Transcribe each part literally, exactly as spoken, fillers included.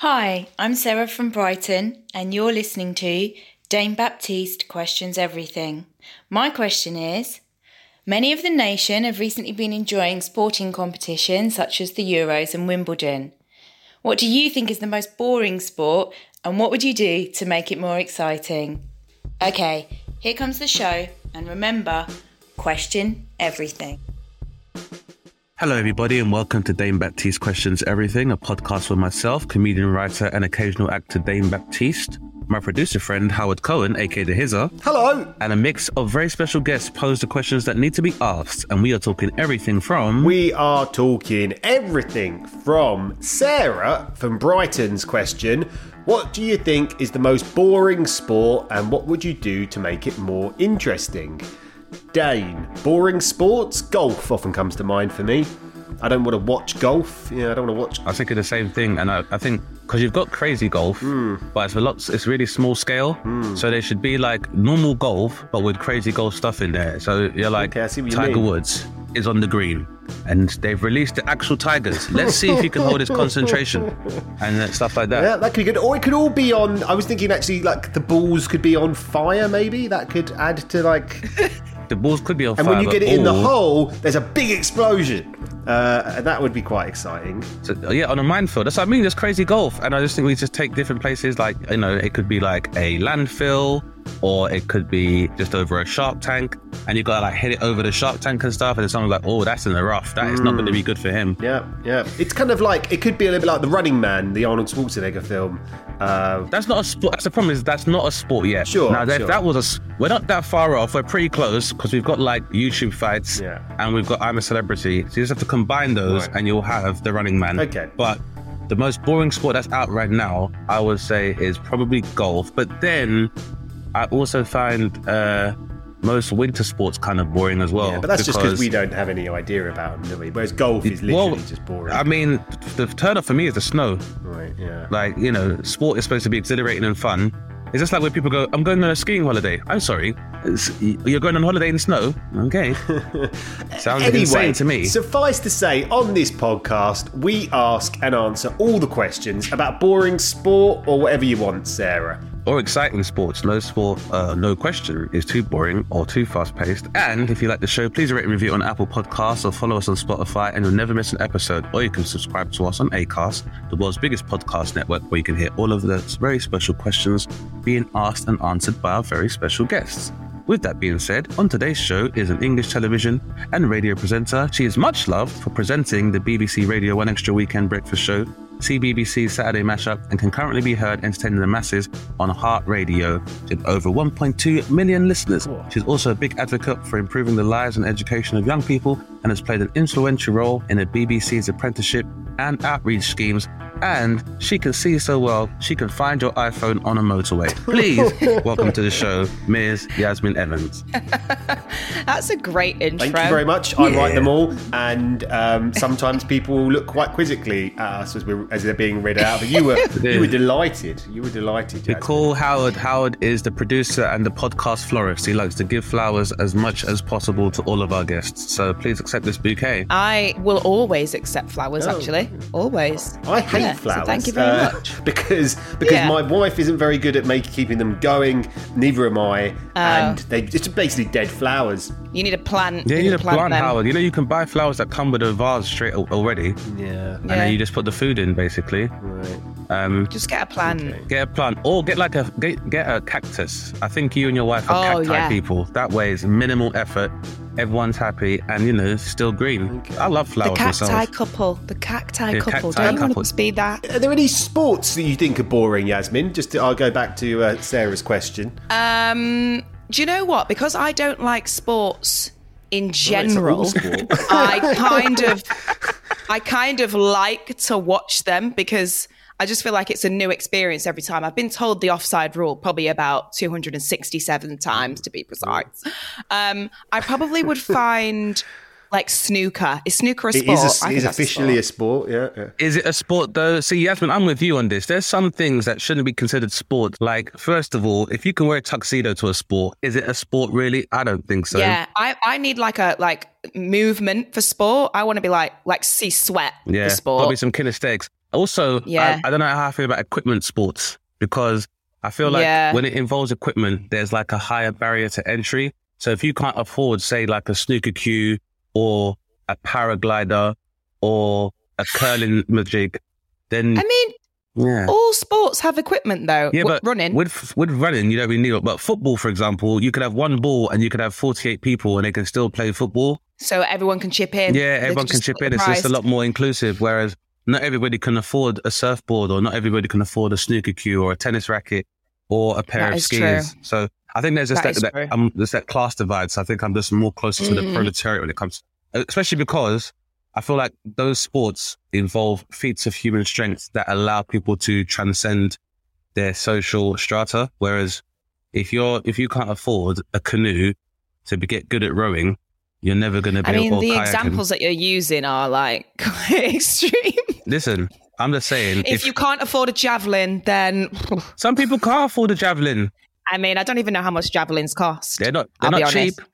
Hi, I'm Sarah from Brighton, and you're listening to Dane Baptiste Questions Everything. My question is, many of the nation have recently been enjoying sporting competitions such as the Euros and Wimbledon. What do you think is the most boring sport, and what would you do to make it more exciting? Okay, here comes the show, and remember, question everything. Hello everybody and welcome to Dane Baptiste Questions Everything, a podcast with myself, comedian, writer and occasional actor Dane Baptiste, my producer friend Howard Cohen, aka The Hizzer. Hello! And a mix of very special guests pose the questions that need to be asked, and we are talking everything from... We are talking everything from Sarah from Brighton's question, what do you think is the most boring sport and what would you do to make it more interesting? Dane, boring sports? Golf often comes to mind for me. I don't want to watch golf. Yeah, I don't want to watch. I think of the same thing, and I, I think because you've got crazy golf, mm. but it's a lot. It's really small scale, mm. so there should be like normal golf, but with crazy golf stuff in there. So you're like, okay, you Tiger mean. Woods is on the green, and they've released the actual tigers. Let's see if he can hold his concentration and stuff like that. Yeah, that could be good. Or it could all be on. I was thinking actually, like the balls could be on fire. Maybe that could add to like. The balls could be on fire. And when you get it in the hole, there's a big explosion. Uh, that would be quite exciting. So, yeah, on a minefield. That's what I mean. There's crazy golf. And I just think we just take different places. Like, you know, it could be like a landfill or it could be just over a shark tank. And you've got to like hit it over the shark tank and stuff. And it's someone's like, oh, that's in the rough. That is mm. not going to be good for him. Yeah, yeah. It's kind of like, it could be a little bit like the Running Man, the Arnold Schwarzenegger film. Uh, that's not a sport. That's the problem is that's not a sport yet. Sure. Now, that, sure. that was a, we're not that far off. We're pretty close because we've got like YouTube fights yeah. and we've got I'm a Celebrity. So you just have to combine those right. and you'll have the Running Man. Okay. But the most boring sport that's out right now, I would say, is probably golf. But then I also find uh, most winter sports kind of boring as well. Yeah, but that's because, just because we don't have any idea about them, do we? Whereas golf is literally well, just boring. I mean, the turn off for me is the snow. Right, yeah. Like, you know, sport is supposed to be exhilarating and fun. It's just like when people go, I'm going on a skiing holiday. I'm sorry. It's, you're going on holiday in snow? Okay. Sounds anyway, insane to me. Suffice to say, on this podcast, we ask and answer all the questions about boring sport or whatever you want, Sarah. Or exciting sports. No sport, uh, no question is too boring or too fast-paced. And if you like the show, please rate and review on Apple Podcasts or follow us on Spotify and you'll never miss an episode. Or you can subscribe to us on Acast, the world's biggest podcast network, where you can hear all of those very special questions being asked and answered by our very special guests. With that being said, on today's show is an English television and radio presenter. She is much loved for presenting the B B C Radio One Extra Weekend Breakfast Show, C B B C's Saturday Mashup, and can currently be heard entertaining the masses on Heart Radio with over one point two million listeners. She's also a big advocate for improving the lives and education of young people and has played an influential role in the B B C's apprenticeship and outreach schemes. And she can see so well, she can find your iPhone on a motorway. Please welcome to the show, Miz Yasmin Evans. That's a great intro. Thank you very much. I yeah. write them all, and um, sometimes people look quite quizzically at us as we're as they're being read out. But you were you were delighted. You were delighted. Jasmine. We call Howard. Howard is the producer and the podcast florist. He likes to give flowers as much as possible to all of our guests. So please accept this bouquet. I will always accept flowers. Oh. Actually, always. I hate. Flowers, so thank you very uh, much. Because because yeah. my wife isn't very good at making keeping them going. Neither am I, oh. and they it's basically dead flowers. You need a plant. Yeah, you, you need a plant, plant Howard. You know you can buy flowers that come with a vase straight already. Yeah, and yeah. then you just put the food in basically. Right. Um, just get a plant. Okay. Get a plant, or get like a get, get a cactus. I think you and your wife are oh, cacti yeah. people. That way, it's minimal effort. Everyone's happy and, you know, still green. Okay. I love flowers. The cacti myself. couple. The cacti yeah, couple. Cacti Don't you want to be that? Are there any sports that you think are boring, Yasmin? Just to, I'll go back to uh, Sarah's question. Um, do you know what? Because I don't like sports in general, oh, it's a cool sport. I kind of... I kind of like to watch them because I just feel like it's a new experience every time. I've been told the offside rule probably about two hundred sixty-seven times, to be precise. Um, I probably would find like snooker. Is snooker a sport? It is, a, it is officially a sport, a sport. Yeah, yeah. Is it a sport though? See, Yasmin, I'm with you on this. There's some things that shouldn't be considered sport. Like, first of all, if you can wear a tuxedo to a sport, is it a sport really? I don't think so. Yeah, I, I need like a... like. movement for sport. I want to be like like see sweat yeah, for sport. Probably some kinesthetics. Also, yeah. I, I don't know how I feel about equipment sports because I feel like yeah. when it involves equipment, there's like a higher barrier to entry. So if you can't afford, say, like a snooker cue or a paraglider or a curling jig, then I mean. Yeah. All sports have equipment though. Yeah, but running. With with running, you don't really need it. But football, for example, you could have one ball and you could have forty-eight people and they can still play football. So everyone can chip in. Yeah, everyone can chip in. It's just a lot more inclusive. Whereas not everybody can afford a surfboard or not everybody can afford a snooker cue or a tennis racket or a pair of skis. True. So I think there's just that, that, that um, there's that class divide. So I think I'm just more closer mm. to the proletariat when it comes, especially because I feel like those sports involve feats of human strength that allow people to transcend their social strata. Whereas if you're, if you can't afford a canoe to be, get good at rowing, you're never going to be. I mean, the kayaking. Examples that you're using are like extreme. Listen, I'm just saying. If, if you can't afford a javelin, then. Some people can't afford a javelin. I mean, I don't even know how much javelins cost. They're not, they're I'll not cheap. Honest.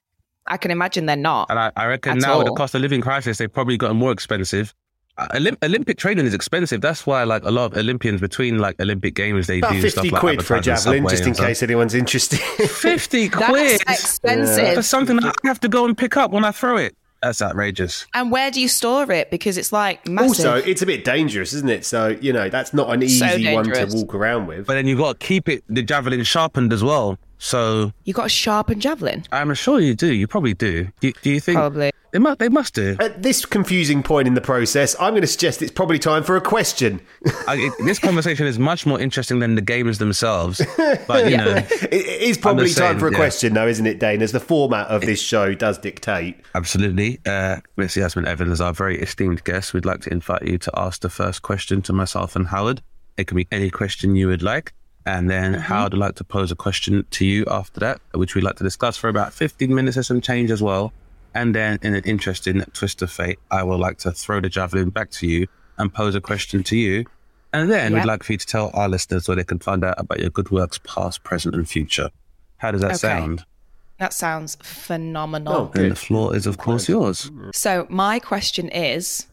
I can imagine they're not. And I, I reckon now all. with the cost of living crisis, they've probably gotten more expensive. Olymp- Olympic training is expensive. That's why, like, a lot of Olympians between like Olympic games, they about do stuff like fifty quid for a javelin, just in case anyone's interested. fifty quid, that's expensive yeah. for something that I have to go and pick up when I throw it. That's outrageous. And where do you store it? Because it's like massive. Also, it's a bit dangerous, isn't it? So, you know, that's not an easy so one to walk around with. But then you've got to keep it, the javelin sharpened as well. So you got a sharpened javelin? I'm sure you do. You probably do. Do, do you think? Probably. They must, they must do. At this confusing point in the process, I'm going to suggest it's probably time for a question. I, it, this conversation is much more interesting than the games themselves. But, you yeah. know. It, it is probably time saying, for a yeah. question, though, isn't it, Dane? As the format of this show does dictate. Absolutely. Uh, Miss Yasmin Evans, our very esteemed guest, we'd like to invite you to ask the first question to myself and Howard. It can be any question you would like. And then mm-hmm. Howard would like to pose a question to you after that, which we'd like to discuss for about fifteen minutes or some change as well. And then in an interesting twist of fate, I would like to throw the javelin back to you and pose a question to you. And then yep. we'd like for you to tell our listeners where they can find out about your good works, past, present and future. How does that okay. sound? That sounds phenomenal. Oh, good. And the floor is, of course, yours. So my question is,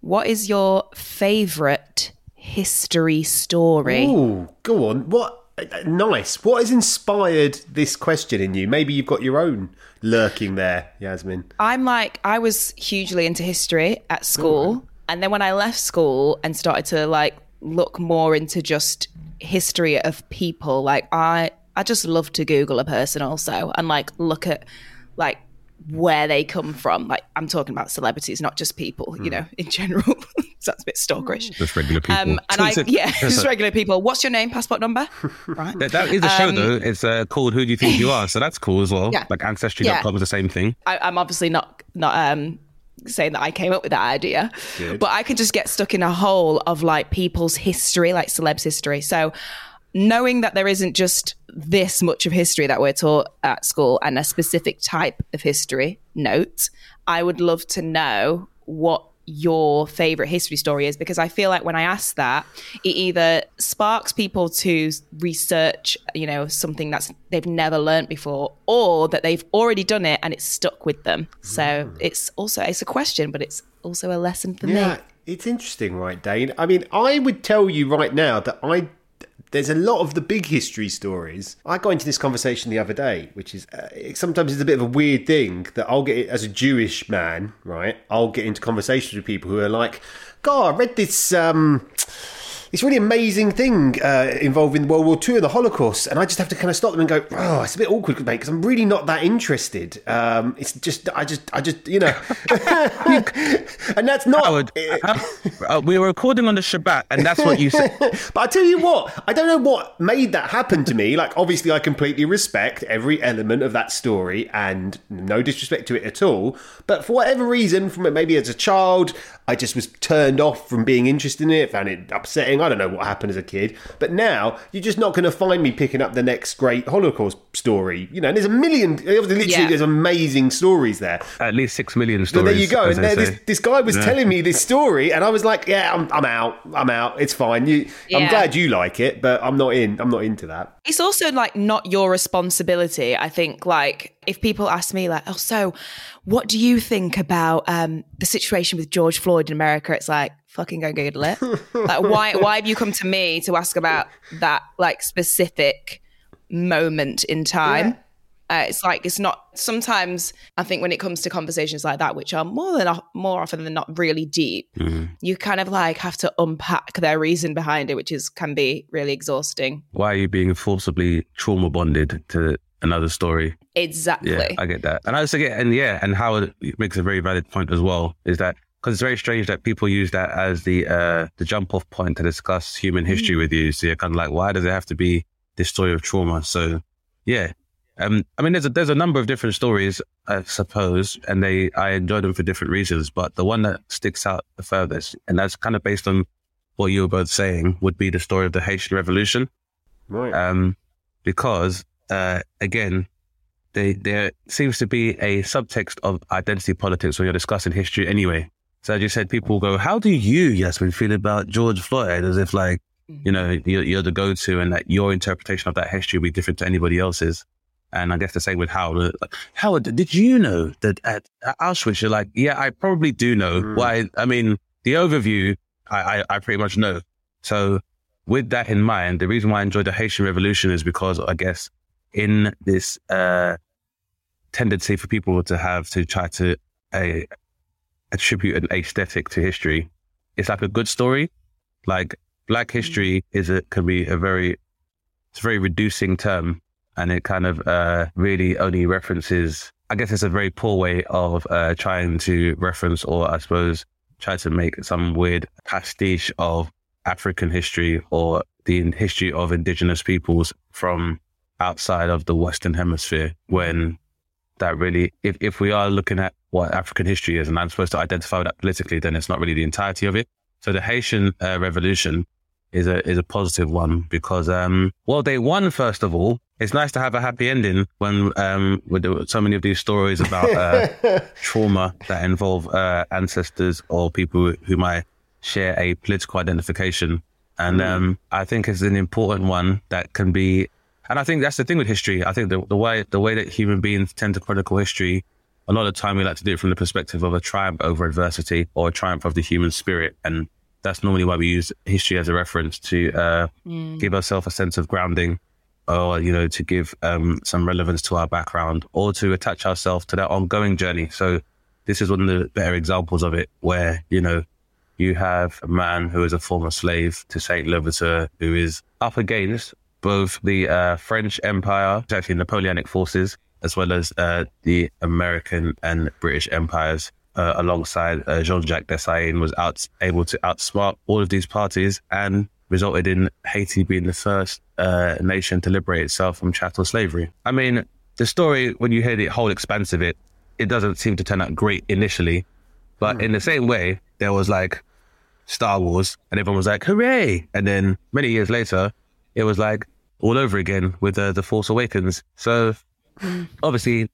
what is your favourite history story? Ooh, go on. What? Nice. What has inspired this question in you? Maybe you've got your own lurking there, Yasmin. I'm like, I was hugely into history at school. Ooh. And then when I left school and started to like look more into just history of people, like I, I just love to Google a person also and like look at like where they come from. Like I'm talking about celebrities, not just people, mm. you know, in general. So that's a bit stalkerish. Just regular people. Um, and I, yeah, just regular people. What's your name, passport number? Right. That, that is a show um, though. It's uh, called Who Do You Think You Are? So that's cool as well. Yeah. Like ancestry dot com yeah. is the same thing. I, I'm obviously not not um, saying that I came up with that idea. Good. But I could just get stuck in a hole of like people's history, like celebs history. So knowing that there isn't just this much of history that we're taught at school and a specific type of history, note, I would love to know what your favorite history story is, because I feel like when I ask that, it either sparks people to research, you know, something that's they've never learned before, or that they've already done it and it's stuck with them. So mm. it's also, it's a question, but it's also a lesson for yeah, me. It's interesting, right, Dane? I mean, I would tell you right now that I there's a lot of the big history stories. I got into this conversation the other day, which is uh, it, sometimes it's a bit of a weird thing that I'll get, as a Jewish man, right, I'll get into conversations with people who are like, God, I read this um, this really amazing thing uh, involving World War Two and the Holocaust, and I just have to kind of stop them and go, oh, it's a bit awkward, mate, because I'm really not that interested. Um, it's just, I just, I just, you know, and that's not. Howard, uh, we were recording on the Shabbat, and that's what you said. But I tell you what, I don't know what made that happen to me. Like, obviously, I completely respect every element of that story, and no disrespect to it at all. But for whatever reason, from maybe as a child, I just was turned off from being interested in it, found it upsetting. I don't know what happened as a kid. But now, you're just not going to find me picking up the next great Holocaust story. You know, and there's a million, literally, yeah. there's amazing stories there. At least six million stories. But there you go. And there, this, this guy was yeah. telling me this story, and I was like, yeah, I'm, I'm out. I'm out. It's fine. You, yeah. I'm glad you like it, but I'm not in. I'm not into that. It's also, like, not your responsibility. I think, like, if people ask me, like, oh, so what do you think about um, the situation with George Floyd in America? It's like, fucking go Google it. Like, why, why have you come to me to ask about that, like, specific moment in time? Yeah. Uh, it's like, it's not, sometimes I think when it comes to conversations like that, which are more than more often than not really deep, mm-hmm. you kind of like have to unpack their reason behind it, which is can be really exhausting. Why are you being forcibly trauma bonded to another story? Exactly. Yeah, I get that. And I also get, and yeah, and Howard makes a very valid point as well, is that because it's very strange that people use that as the uh, the jump off point to discuss human history mm-hmm. with you. So you're kind of like, why does it have to be this story of trauma? So yeah. Um, I mean, there's a, there's a number of different stories, I suppose, and they I enjoy them for different reasons. But the one that sticks out the furthest, and that's kind of based on what you were both saying, would be the story of the Haitian Revolution. Right. Um, because, uh, again, they, there seems to be a subtext of identity politics when you're discussing history anyway. So as you said, people go, how do you, Yasmin, feel about George Floyd? As if, like, you know, you're, you're the go-to, and that your interpretation of that history will be different to anybody else's. And I guess the same with Howard. Like, Howard, did you know that at Auschwitz, you're like, yeah, I probably do know. Mm. Why? I mean, the overview, I, I, I pretty much know. So with that in mind, the reason why I enjoyed the Haitian Revolution is because, I guess, in this uh, tendency for people to have to try to uh, attribute an aesthetic to history, it's like a good story. Like, Black history is a, can be a very, it's a very reducing term. And it kind of uh, really only references, I guess it's a very poor way of uh, trying to reference, or I suppose try to make some weird pastiche of African history or the history of indigenous peoples from outside of the Western Hemisphere, when that really, if, if we are looking at what African history is, and I'm supposed to identify with that politically, then it's not really the entirety of it. So the Haitian uh, Revolution is a is a positive one because, um, well, they won, first of all. It's nice to have a happy ending when um, with so many of these stories about uh, trauma that involve uh, ancestors or people who might share a political identification. And mm. um, I think it's an important one that can be, and I think that's the thing with history. I think the, the way the way that human beings tend to chronicle history, a lot of the time we like to do it from the perspective of a triumph over adversity or a triumph of the human spirit. And that's normally why we use history as a reference to uh, mm. give ourselves a sense of grounding, or, you know, to give um, some relevance to our background, or to attach ourselves to that ongoing journey. So this is one of the better examples of it, where, you know, you have a man who is a former slave to Saint-Louverture, who is up against both the uh, French Empire, actually Napoleonic forces, as well as uh, the American and British empires. Uh, alongside uh, Jean-Jacques Dessalines was out, able to outsmart all of these parties, and resulted in Haiti being the first uh, nation to liberate itself from chattel slavery. I mean, the story, when you hear the whole expanse of it, it doesn't seem to turn out great initially. But mm. in the same way, there was like Star Wars, and everyone was like, hooray! And then many years later, it was like all over again with uh, The Force Awakens. So mm. obviously,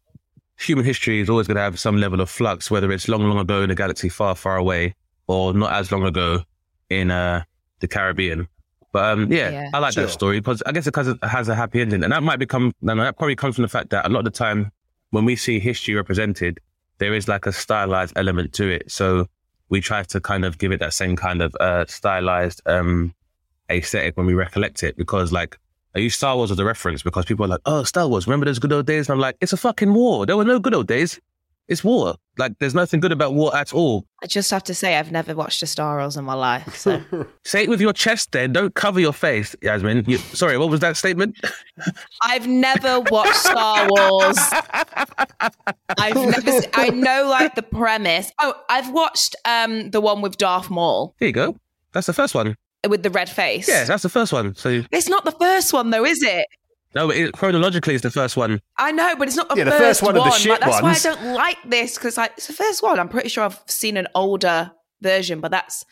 human history is always going to have some level of flux, whether it's long, long ago in a galaxy far, far away, or not as long ago in uh, the Caribbean. But um, yeah, yeah, I like sure. that story, because I guess it has a happy ending. And that might become, and that probably comes from the fact that a lot of the time when we see history represented, there is like a stylized element to it. So we try to kind of give it that same kind of uh, stylized um, aesthetic when we recollect it, because, like, I use Star Wars as a reference because people are like, oh, Star Wars, remember those good old days? And I'm like, it's a fucking war. There were no good old days. It's water. Like, there's nothing good about water at all. I just have to say, I've never watched a Star Wars in my life. So. Say it with your chest there. Don't cover your face, Yasmin. You, sorry, what was that statement? I've never watched Star Wars. I've never. Se- I know, like, the premise. Oh, I've watched um the one with Darth Maul. There you go. That's the first one. With the red face. Yeah, that's the first one. So it's not the first one, though, is it? No, but it, chronologically, it's the first one. I know, but it's not the, yeah, the first, first one. Of the shit like, that's ones. Why I don't like this, because like, it's the first one. I'm pretty sure I've seen an older version, but that's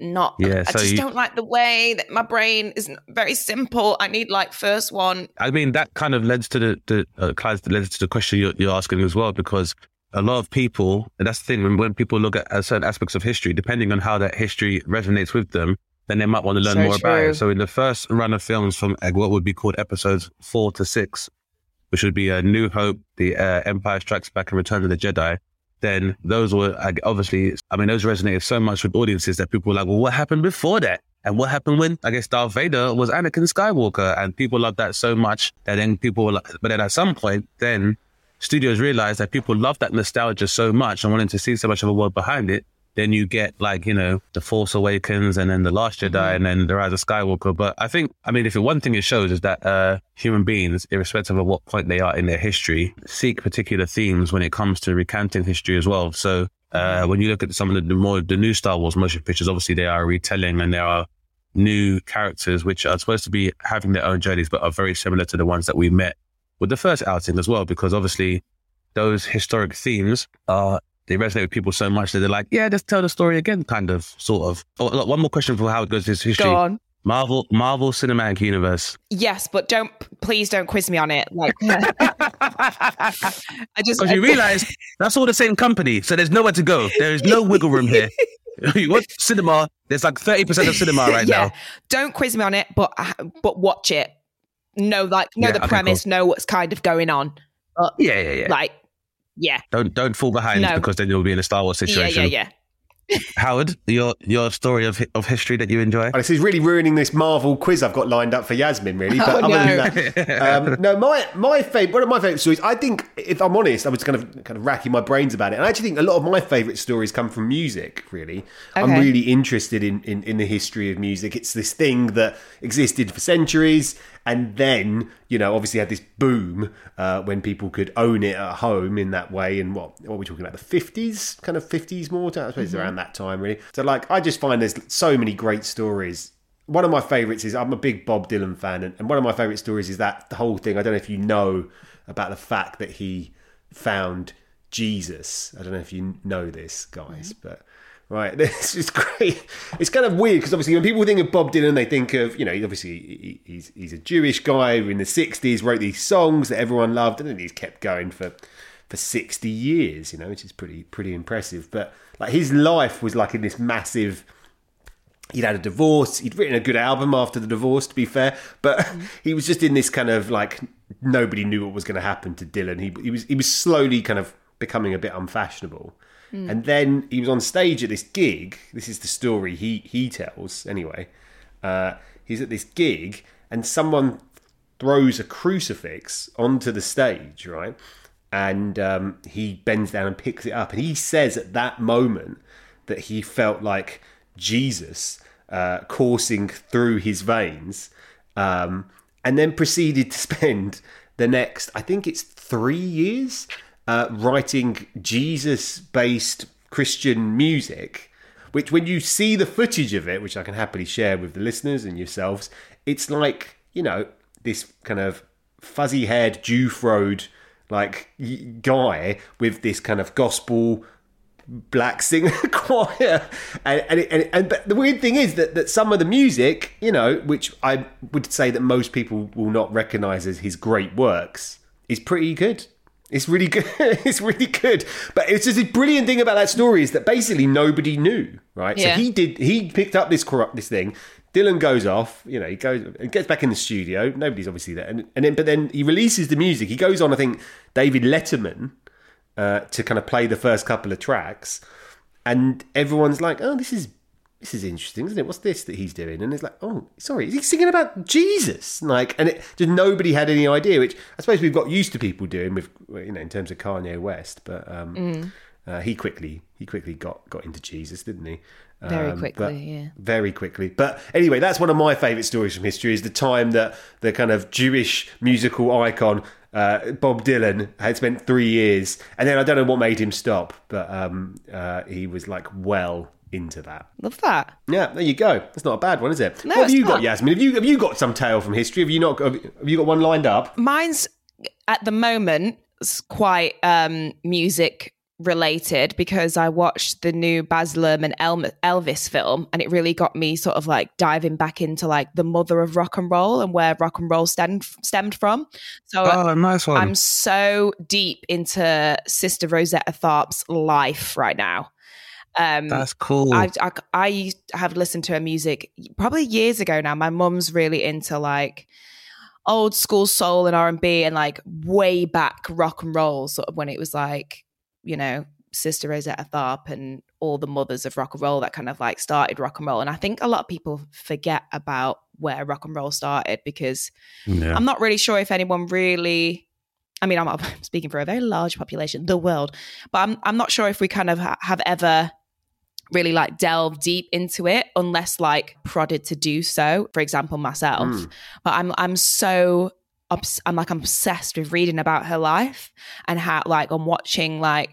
not. Yeah, I, so I just you, don't like the way that my brain isn't very simple. I need like first one. I mean, that kind of leads to the, the uh, kind of leads to the question you're, you're asking as well, because a lot of people, and that's the thing, when, when people look at certain aspects of history, depending on how that history resonates with them, then they might want to learn so more true. about it. So in the first run of films from what would be called episodes four to six, which would be A New Hope, The uh, Empire Strikes Back and Return of the Jedi, then those were obviously, I mean, those resonated so much with audiences that people were like, well, what happened before that? And what happened when, I guess, Darth Vader was Anakin Skywalker, and people loved that so much that then people were like, but then at some point, then studios realized that people loved that nostalgia so much and wanted to see so much of a world behind it. Then you get like, you know, The Force Awakens and then The Last Jedi mm-hmm. and then The Rise of Skywalker. But I think, I mean, if it, one thing it shows is that uh, human beings, irrespective of what point they are in their history, seek particular themes when it comes to recanting history as well. So uh, when you look at some of the more, the new Star Wars motion pictures, obviously they are retelling and there are new characters which are supposed to be having their own journeys, but are very similar to the ones that we met with the first outing as well, because obviously those historic themes are, they resonate with people so much that they're like, yeah, just tell the story again, kind of, sort of. Oh, look, one more question for how it goes to this history. Go on. Marvel, Marvel Cinematic Universe. Yes, but don't, please don't quiz me on it. Like, I just. Because you realise that's all the same company, so there's nowhere to go. There is no wiggle room here. You watch cinema, there's like thirty percent of cinema right yeah. now. Don't quiz me on it, but but watch it. Know, like, know yeah, the okay, premise, cool. know what's kind of going on. But, yeah, yeah, yeah. Like, Yeah. Don't don't fall behind no. because then you'll be in a Star Wars situation. Yeah, yeah, yeah. Howard, your your story of of history that you enjoy. Oh, this is really ruining this Marvel quiz I've got lined up for Yasmin, really. But oh, other no. than that, um, no, my my favorite, one of my favorite stories. I think, if I'm honest, I was kind of kind of racking my brains about it, and I actually think a lot of my favorite stories come from music. Really, okay. I'm really interested in, in in the history of music. It's this thing that existed for centuries. And then, you know, obviously had this boom uh, when people could own it at home in that way. And what what are we talking about? The fifties? Kind of fifties more? I suppose mm-hmm. it's around that time, really. So, like, I just find there's so many great stories. One of my favourites is, I'm a big Bob Dylan fan. And, and one of my favourite stories is that the whole thing. I don't know if you know about the fact that he found Jesus. I don't know if you know this, guys, mm-hmm. but... Right, this is great. It's kind of weird because obviously when people think of Bob Dylan, they think of, you know, obviously he, he's he's a Jewish guy who in the sixties wrote these songs that everyone loved, and then he's kept going for, for sixty years, you know, which is pretty pretty impressive. But like his life was like in this massive. He'd had a divorce. He'd written a good album after the divorce, to be fair, but he was just in this kind of like nobody knew what was going to happen to Dylan. He he was he was slowly kind of becoming a bit unfashionable. Mm. And then he was on stage at this gig. This is the story he, he tells, anyway. Uh, he's at this gig, and someone throws a crucifix onto the stage, right? And um, he bends down and picks it up. And he says at that moment that he felt like Jesus uh, coursing through his veins, um, and then proceeded to spend the next, I think it's three years... Uh, writing Jesus-based Christian music, which when you see the footage of it, which I can happily share with the listeners and yourselves, it's like, you know, this kind of fuzzy-haired, Jew-froed, like, guy with this kind of gospel black singer choir. And, and, it, and, it, and but the weird thing is that, that some of the music, you know, which I would say that most people will not recognise as his great works, is pretty good. It's really good. It's really good. But it's just the brilliant thing about that story is that basically nobody knew, right? Yeah. So he did. He picked up this this thing. Dylan goes off. You know, he goes and gets back in the studio. Nobody's obviously there. And, and then, but then he releases the music. He goes on. I think David Letterman uh, to kind of play the first couple of tracks, and everyone's like, "Oh, this is this is interesting, isn't it? What's this that he's doing? And it's like, oh, sorry, is he singing about Jesus? Like, and it just nobody had any idea, which I suppose we've got used to people doing with, you know, in terms of Kanye West, but um, mm. uh, he quickly he quickly got, got into Jesus, didn't he? Um, very quickly, yeah. Very quickly. But anyway, that's one of my favourite stories from history, is the time that the kind of Jewish musical icon Uh, Bob Dylan had spent three years, and then I don't know what made him stop, but um, uh, he was like well into that. Love that. Yeah, there you go. That's not a bad one, is it? No, what have you not. got, Yasmin? Have you have you got some tale from history? Have you not? Have you got one lined up? Mine's at the moment quite um, music related, because I watched the new Baz Luhrmann El- Elvis film, and it really got me sort of like diving back into like the mother of rock and roll and where rock and roll stemmed stemmed from. So oh, nice one. I'm so deep into Sister Rosetta Tharpe's life right now. Um, That's cool. I, I, I have listened to her music probably years ago now. My mum's really into like old school soul and R and B and like way back rock and roll, sort of when it was like, you know, Sister Rosetta Tharpe and all the mothers of rock and roll that kind of like started rock and roll. And I think a lot of people forget about where rock and roll started, because yeah. I'm not really sure if anyone really, I mean, I'm, I'm speaking for a very large population, the world, but I'm I'm not sure if we kind of ha- have ever really like delved deep into it unless like prodded to do so, for example, myself. Mm. But I'm I'm so... I'm like I'm obsessed with reading about her life and how like I'm watching like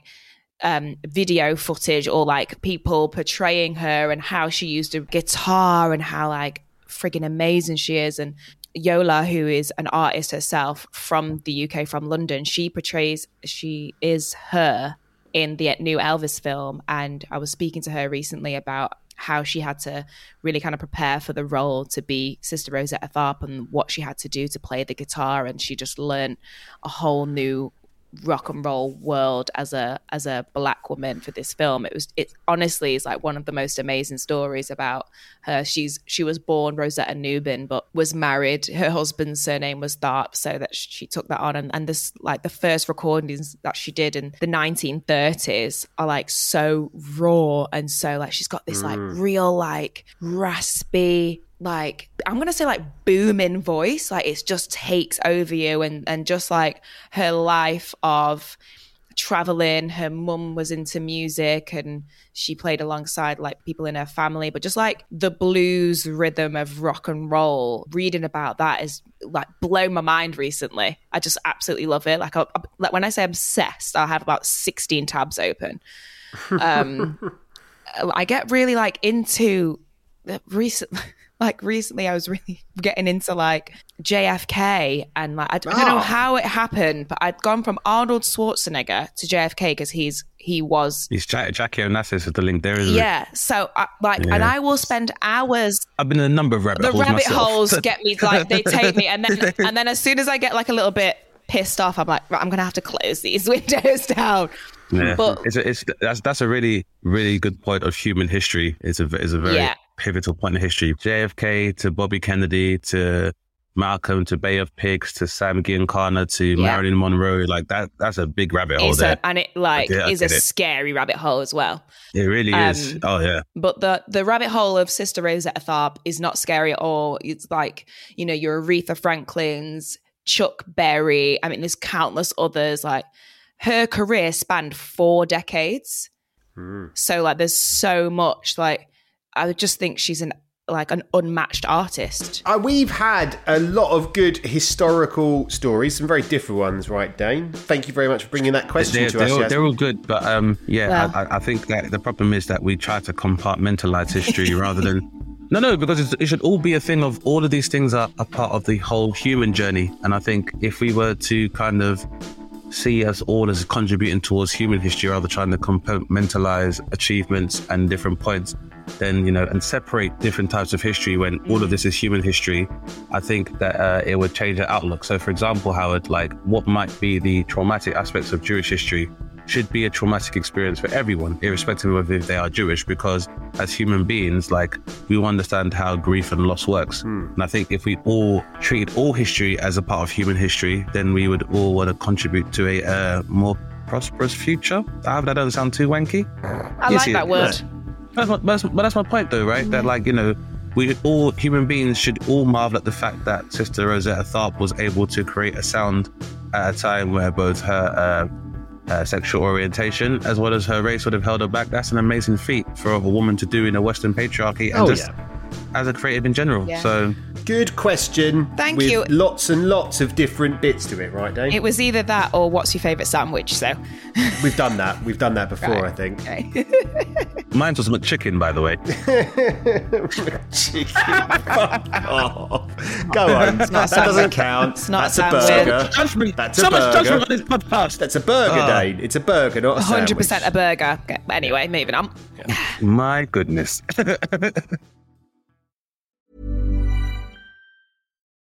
um, video footage or like people portraying her and how she used a guitar and how like frigging amazing she is. And Yola, who is an artist herself from the U K, from London, she portrays, she is her in the new Elvis film. And I was speaking to her recently about how she had to really kind of prepare for the role to be Sister Rosetta Tharpe and what she had to do to play the guitar, and she just learned a whole new rock and roll world as a as a black woman for this film. It was it honestly is like one of the most amazing stories about her. She's she was born Rosetta Newbin, but was married. Her husband's surname was Tharpe, so that she took that on. And, and this like the first recordings that she did in the nineteen thirties are like so raw and so like she's got this like mm. real like raspy, like I'm gonna say like booming voice, like it just takes over you. And and just like her life of traveling, her mum was into music and she played alongside like people in her family, but just like the blues rhythm of rock and roll, reading about that is like blown my mind recently. I just absolutely love it. Like, I, I, like when I say obsessed, I have about sixteen tabs open. um I get really like into recently like recently I was really getting into like J F K and like I don't oh. know how it happened, but I'd gone from Arnold Schwarzenegger to J F K because he's he was he's Jack, Jackie Onassis with the link there, isn't yeah it? So I, like yeah. and I will spend hours. I've been in a number of rabbit the holes the rabbit myself. holes get me, like they take me, and then and then as soon as I get like a little bit pissed off, I'm like, right, I'm gonna have to close these windows down. Yeah. But it's, a, it's that's that's a really really good point of human history. It's a is a very yeah. pivotal point in history. J F K to Bobby Kennedy to Malcolm to Bay of Pigs to Sam Giancana to yeah. Marilyn Monroe. Like that that's a big rabbit hole. It's there. A, and it like yeah, is a it. scary rabbit hole as well. It really um, is. Oh yeah. But the the rabbit hole of Sister Rosetta Tharpe is not scary at all. It's like, you know, your Aretha Franklin's, Chuck Berry. I mean, there's countless others. Like, her career spanned four decades. Mm. So like there's so much. Like I just think she's an like an unmatched artist. Uh, we've had a lot of good historical stories, some very different ones, right, Dane? Thank you very much for bringing that question they're, to they're us. All, they're all good, but um, yeah, well. I, I think that the problem is that we try to compartmentalise history rather than... No, no, because it's, it should all be a thing of all of these things are a part of the whole human journey. And I think if we were to kind of see us all as contributing towards human history rather than trying to compartmentalise achievements and different points, then, you know, and separate different types of history when all of this is human history, I think that uh, it would change our outlook. So, for example, Howard, like what might be the traumatic aspects of Jewish history should be a traumatic experience for everyone, irrespective of if they are Jewish, because as human beings, like, we understand how grief and loss works. Mm. And I think if we all treated all history as a part of human history, then we would all want to contribute to a uh, more prosperous future. I hope that doesn't sound too wanky. I you like that it? word. That's my, that's, but that's my point though, right? That like, you know, we all, human beings should all marvel at the fact that Sister Rosetta Tharpe was able to create a sound at a time where both her uh, uh, sexual orientation as well as her race would have held her back. That's an amazing feat for a woman to do in a Western patriarchy and oh, just yeah. as a creative in general. Yeah. So good question. Thank with you. Lots and lots of different bits to it, right, Dane? It was either that or what's your favourite sandwich, so. We've done that. We've done that before, right. I think. Okay. Mine was McChicken, by the way. McChicken. Oh, go on. It's not that sandwich. Doesn't count. It's not That's a, a burger. Judgment. That's so a much burger. On this podcast. That's a burger, oh. Dane. It's a burger, not a sandwich. one hundred percent a burger. Okay. Anyway, moving on. My goodness.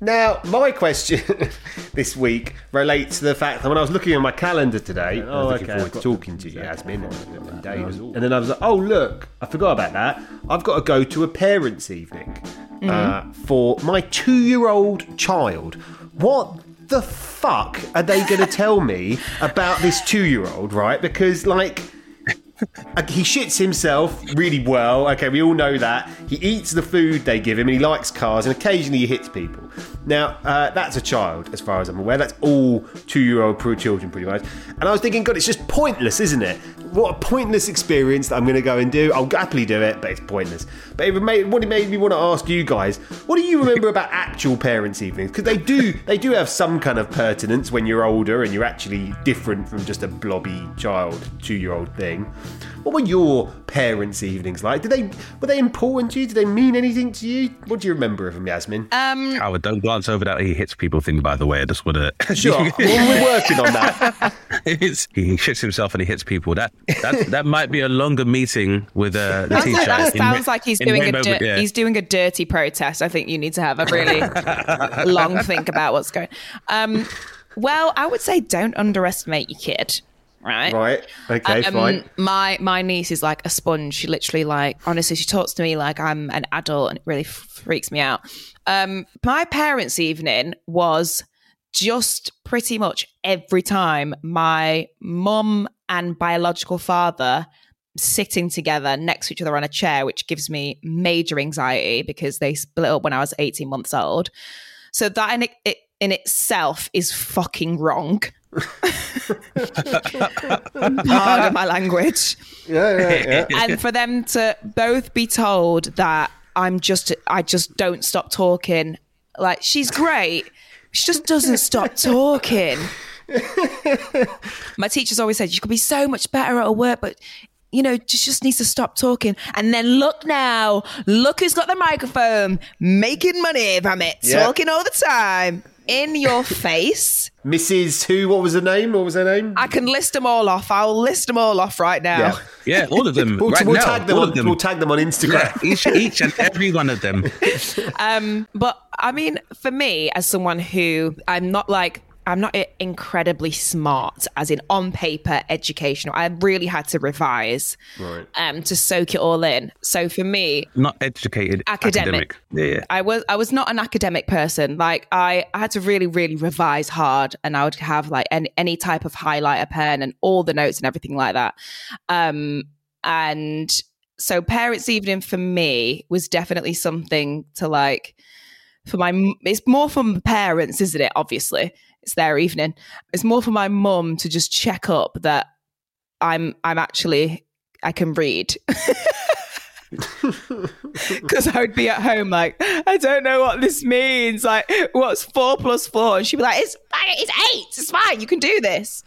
Now, my question this week relates to the fact that when I was looking at my calendar today, oh, I was looking okay. forward to talking to you, Yasmin, and, and Dave, and, and then I was like, oh, look, I forgot about that. I've got to go to a parents' evening mm-hmm. uh, for my two-year-old child. What the fuck are they going to tell me about this two-year-old, right? Because, like... He shits himself really well. Okay, we all know that. He eats the food they give him and he likes cars and occasionally he hits people. Now, uh, that's a child, as far as I'm aware. That's all two-year-old children, pretty much. And I was thinking, God, it's just pointless, isn't it? What a pointless experience that I'm going to go and do. I'll happily do it, but it's pointless. But it made, what it made me want to ask you guys, what do you remember about actual parents' evenings? Because they do, they do have some kind of pertinence when you're older and you're actually different from just a blobby child, two-year-old thing. What were your parents' evenings like? Did they were they important to you? Did they mean anything to you? What do you remember of them, Yasmin? Um, Howard, don't glance over that he hits people thing, by the way. I just want to... Sure, we're working on that. It's, he shits himself and he hits people. That that, that might be a longer meeting with uh, the teacher. Like, that in, sounds like he's doing, a di- yeah. he's doing a dirty protest. I think you need to have a really long think about what's going on. Um, well, I would say don't underestimate your kid. Right. Right. Okay. Um, fine. My my niece is like a sponge. She literally like honestly, she talks to me like I'm an adult, and it really freaks me out. Um, my parents' evening was just pretty much every time my mum and biological father sitting together next to each other on a chair, which gives me major anxiety because they split up when I was eighteen months old. So that in, it, in itself is fucking wrong. Pardon my language. Yeah, yeah, yeah. And for them to both be told that I'm just, I just don't stop talking. Like, she's great. She just doesn't stop talking. My teachers always said, you could be so much better at her work, but you know, she just needs to stop talking. And then look now, look who's got the microphone, making money from it, yeah. talking all the time. In your face. Missus Who, what was her name? What was her name? I can list them all off. I'll list them all off right now. Yeah, yeah all of them. we'll, right we'll, now, tag them all on, of them. We'll tag them on Instagram. Yeah, each, each and every one of them. Um, but I mean, for me, as someone who I'm not like, I'm not incredibly smart, as in on paper, educational. I really had to revise right. um, to soak it all in. So for me... Not educated, academic. academic. Yeah. I was I was not an academic person. Like I, I had to really, really revise hard, and I would have like any, any type of highlighter pen and all the notes and everything like that. Um, and so parents' evening for me was definitely something to like... For my, it's more from parents, isn't it? Obviously, it's their evening. It's more for my mum to just check up that I'm I'm actually, I can read. Because I would be at home like, I don't know what this means. Like, what's four plus four? And she'd be like, it's it's eight. It's fine. You can do this.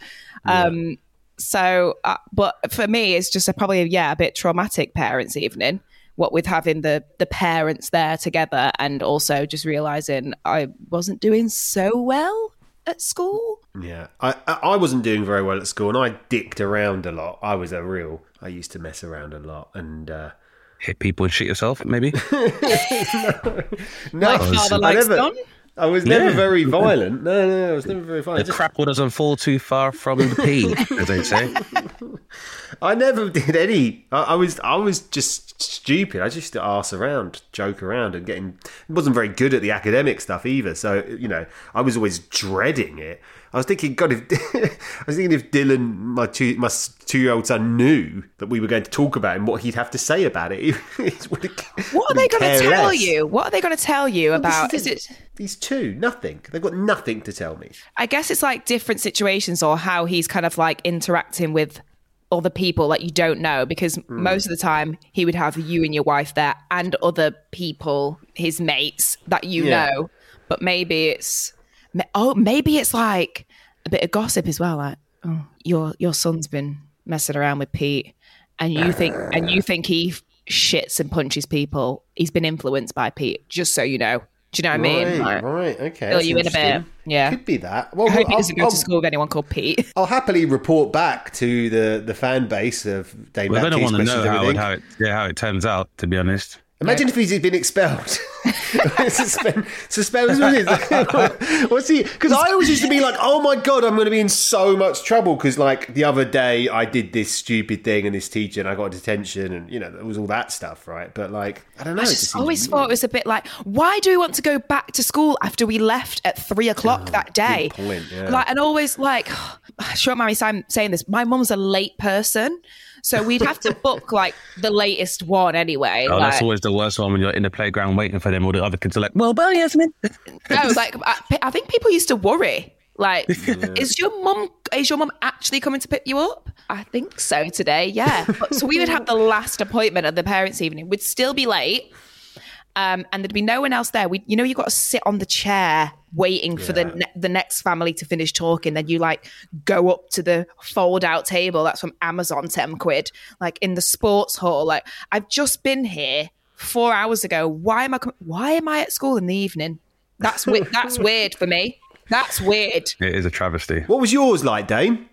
Yeah. Um. So, uh, but for me, it's just a, probably, yeah, a bit traumatic parents' evening. What with having the the parents there together and also just realizing I wasn't doing so well at school. Yeah, I I wasn't doing very well at school, and I dicked around a lot. I was a real, I used to mess around a lot and uh, hit people and shit yourself, maybe. no, no I, was, I, never, I was never yeah. very violent. No, no, no, I was never very violent. The Just... crapple doesn't fall too far from the pea, as they say. I never did any. I, I was I was just stupid. I just used to arse around, joke around, and getting. Wasn't very good at the academic stuff either. So you know, I was always dreading it. I was thinking, God, if I was thinking if Dylan, my two my two year old son, knew that we were going to talk about him, what he'd have to say about it. He, he what are they going to tell less. you? What are they going to tell you well, about? Is it these two? Nothing. They've got nothing to tell me. I guess it's like different situations or how he's kind of like interacting with other people that you don't know, because mm. most of the time he would have you and your wife there and other people, his mates that you yeah. know. But maybe it's oh maybe it's like a bit of gossip as well, like oh, your your son's been messing around with Pete, and you think and you think he shits and punches people. He's been influenced by Pete, just so you know. Do you know what right, I mean? Like, right, okay. Fill you in a bit. Yeah. Could be that. Well, I hope he doesn't I'll, go to I'll, school with anyone called Pete. I'll happily report back to the, the fan base of Dane well, Baptiste. They don't want to know how it, how, it, yeah, how it turns out, to be honest. Imagine yeah. if he's been expelled. Suspend, suspend, what's he? Because I always used to be like, oh my God, I'm going to be in so much trouble. Because like the other day I did this stupid thing and this teacher and I got detention and, you know, it was all that stuff, right? But like, I don't know. I just always thought it was a bit like, why do we want to go back to school after we left at three o'clock oh, that day? Good point, yeah. Like, and always like, I shouldn't mind me saying this, my mum's a late person. So we'd have to book like the latest one anyway. Oh, like, that's always the worst one when you're in the playground waiting for them, all the other kids are like, well, bye, Yasmin. No, like I, I think people used to worry. Like, yeah. is your mum is your mum actually coming to pick you up? I think so today, yeah. But, so we would have the last appointment of the parents' evening. We'd still be late. Um, and there'd be no one else there. We, you know, you've got to sit on the chair waiting yeah. for the ne- the next family to finish talking. Then you like go up to the fold out table. That's from Amazon, ten quid, like in the sports hall. Like, I've just been here four hours ago. Why am I? Com- Why am I at school in the evening? That's wi- that's weird for me. That's weird. It is a travesty. What was yours like, Dane?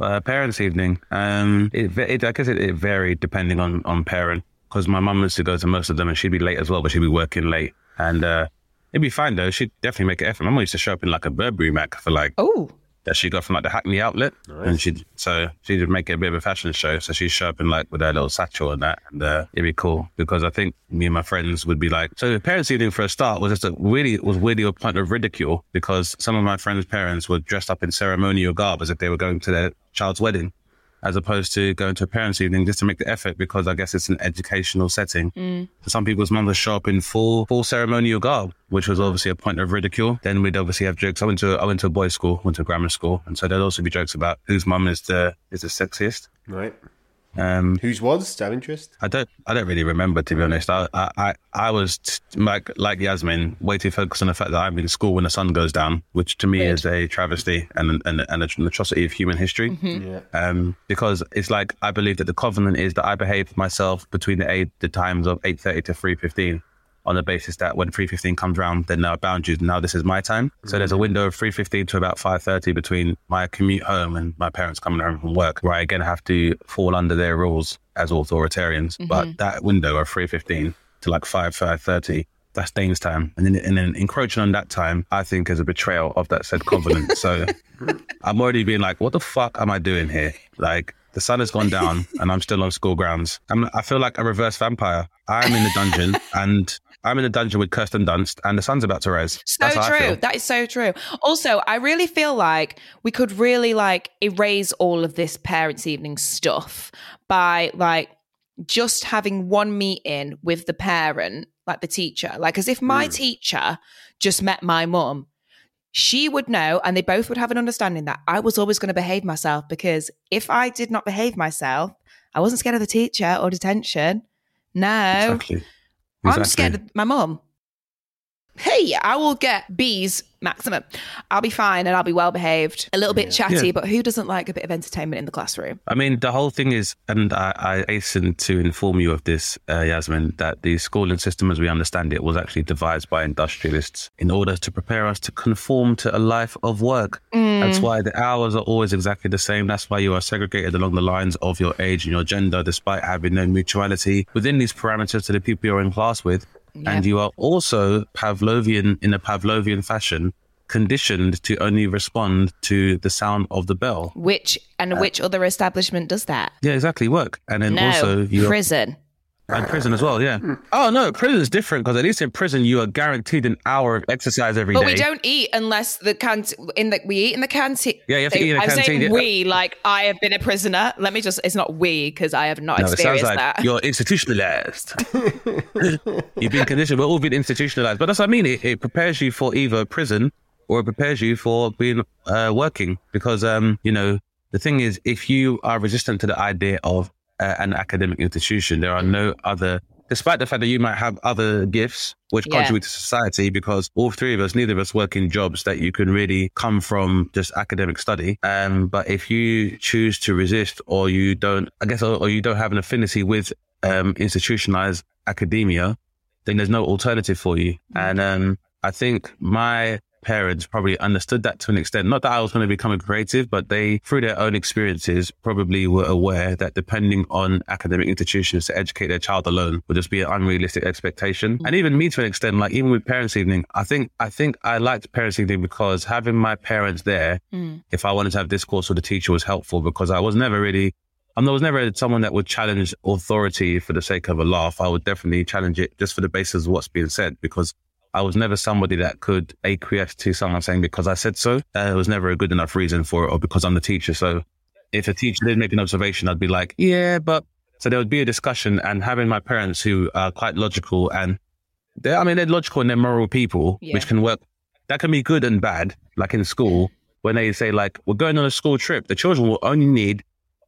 Uh, parents' evening. Um, it, it, I guess it, it varied depending on on parent. Because my mum used to go to most of them and she'd be late as well, but she'd be working late. And uh, it'd be fine, though. She'd definitely make an effort. My mum used to show up in like a Burberry Mac for like... Oh. That she got from like the Hackney outlet. Nice. And she'd... So she'd make it a bit of a fashion show. So she'd show up in like with her little satchel and that. And uh, it'd be cool because I think me and my friends would be like... So the parents' evening for a start was just a really... was weirdly a point of ridicule because some of my friends' parents were dressed up in ceremonial garb as if they were going to their child's wedding, as opposed to going to a parents' evening just to make the effort because I guess it's an educational setting. Mm. Some people's mums show up in full full ceremonial garb, which was obviously a point of ridicule. Then we'd obviously have jokes. I went to I went to a boys' school, went to a grammar school, and so there'd also be jokes about whose mum is the is the sexiest. Right. Um, whose was? Out of interest? I don't I don't really remember, to be honest. I I, I was t- like like Yasmin, way too focused on the fact that I'm in school when the sun goes down, which to me Weird. is a travesty and and, and an atrocity of human history. Mm-hmm. Yeah. Um, because it's like I believe that the covenant is that I behave myself between the eight the times of eight thirty to three fifteen, on the basis that when three fifteen comes round, then there are boundaries. Now this is my time. Mm-hmm. So there's a window of three fifteen to about five thirty between my commute home and my parents coming home from work, where I again have to fall under their rules as authoritarians. Mm-hmm. But that window of three fifteen to like five five thirty, that's Dane's time. And then and then encroaching on that time, I think, is a betrayal of that said covenant. So I'm already being like, what the fuck am I doing here? Like, the sun has gone down and I'm still on school grounds. I'm, I feel like a reverse vampire. I'm in the dungeon and I'm in a dungeon with Kirsten Dunst and the sun's about to rise. So That's true. That is so true. Also, I really feel like we could really like erase all of this parents' evening stuff by like just having one meeting with the parent, like the teacher. Like as if my mm. teacher just met my mum, she would know, and they both would have an understanding that I was always going to behave myself, because if I did not behave myself, I wasn't scared of the teacher or detention. No. Exactly. Exactly. I'm scared of my mum. Hey, I will get B's maximum. I'll be fine and I'll be well behaved. A little bit yeah. chatty, yeah. but who doesn't like a bit of entertainment in the classroom? I mean, the whole thing is, and I, I hasten to inform you of this, uh, Yasmin, that the schooling system as we understand it was actually devised by industrialists in order to prepare us to conform to a life of work. Mm. That's why the hours are always exactly the same. That's why you are segregated along the lines of your age and your gender, despite having no mutuality within these parameters to the people you're in class with. Yep. And you are also Pavlovian, in a Pavlovian fashion, conditioned to only respond to the sound of the bell. Which, and uh, which other establishment does that? Yeah, exactly. Work. And then no, also you prison. Are, and prison as well, yeah. Oh, no, prison is different, because at least in prison, you are guaranteed an hour of exercise every but day. But we don't eat unless the cant- in the, we eat in the canteen. Yeah, you have to they, eat in the I'm canteen. I'm saying yeah. we, like I have been a prisoner. Let me just, it's not we, because I have not no, experienced it sounds like that. You're institutionalized. You've been conditioned. We've all been institutionalized. But that's what I mean. It, it prepares you for either prison or it prepares you for being uh, working. Because, um, you know, the thing is, if you are resistant to the idea of uh, an academic institution, there are no other, despite the fact that you might have other gifts which yeah. contribute to society, because all three of us, neither of us work in jobs that you can really come from just academic study. Um, but if you choose to resist or you don't, I guess, or, or you don't have an affinity with um, institutionalized academia, then there's no alternative for you. And um, I think my parents probably understood that to an extent. Not that I was going to become a creative, but they, through their own experiences, probably were aware that depending on academic institutions to educate their child alone would just be an unrealistic expectation. And even me to an extent, like even with Parents Evening, I think I think I liked Parents Evening because having my parents there, mm. if I wanted to have discourse with the teacher, was helpful, because I was never really And there was never someone that would challenge authority for the sake of a laugh. I would definitely challenge it just for the basis of what's being said, because I was never somebody that could acquiesce to someone saying, because I said so, uh, there was never a good enough reason for it, or because I'm the teacher. So if a teacher did make an observation, I'd be like, yeah, but... So there would be a discussion, and having my parents who are quite logical and they're, I mean, they're logical and they're moral people, yeah. which can work. That can be good and bad, like in school, when they say like, we're going on a school trip. The children will only need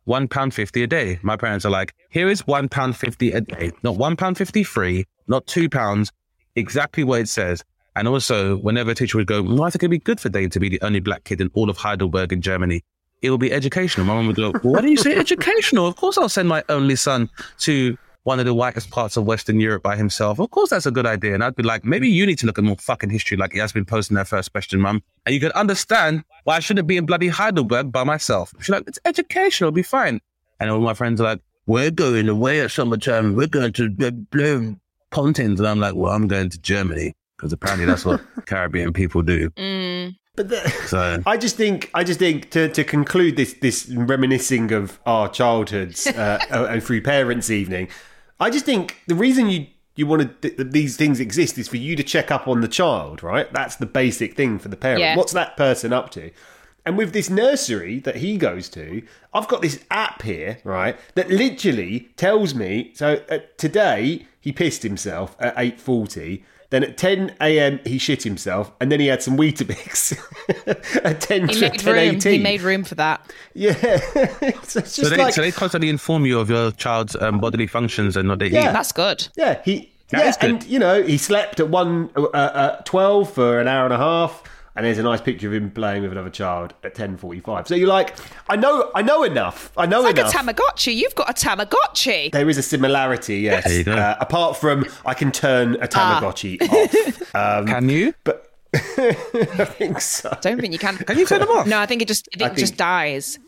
one pound fifty a day. My parents are like, here is one pound fifty a day, not one pound fifty free, not two pounds, exactly what it says. And also, whenever a teacher would go, well, I think it'd be good for Dane to be the only black kid in all of Heidelberg in Germany. It will be educational. My mum would go, well, why do you say educational? Of course I'll send my only son to one of the whitest parts of Western Europe by himself. Of course that's a good idea. And I'd be like, maybe you need to look at more fucking history, like Yasmin posting her first question, mum. And you can understand why I shouldn't be in bloody Heidelberg by myself. She's like, it's educational, it'll be fine. And all my friends are like, we're going away at summertime. We're going to blah, blah, Pontins. And I'm like, well, I'm going to Germany, because apparently that's what Caribbean people do. Mm. But the, so. I just think, I just think to, to conclude this this reminiscing of our childhoods uh, uh, through Parents' Evening, I just think the reason you, you want th- these things exist is for you to check up on the child, right? That's the basic thing for the parent. Yeah. What's that person up to? And with this nursery that he goes to, I've got this app here, right, that literally tells me, so uh, today he pissed himself at eight forty. Then at ten a.m. he shit himself, and then he had some Weetabix at ten he made ten room. eighteen. He made room for that. Yeah. so, it's just so, they, like, so they constantly inform you of your child's um, bodily functions and what they yeah, eat. That's good. Yeah, he. That yeah, is good. And you know he slept at one uh, uh, twelve for an hour and a half, and there's a nice picture of him playing with another child at ten forty-five. So you're like, I know, I know enough. I know it's enough. Like a Tamagotchi. You've got a Tamagotchi. There is a similarity, yes. There you go. Uh, apart from, I can turn a Tamagotchi ah. off. Um, can you? But I think so. I don't think you can. Can you turn them off? No, I think it just it think, just dies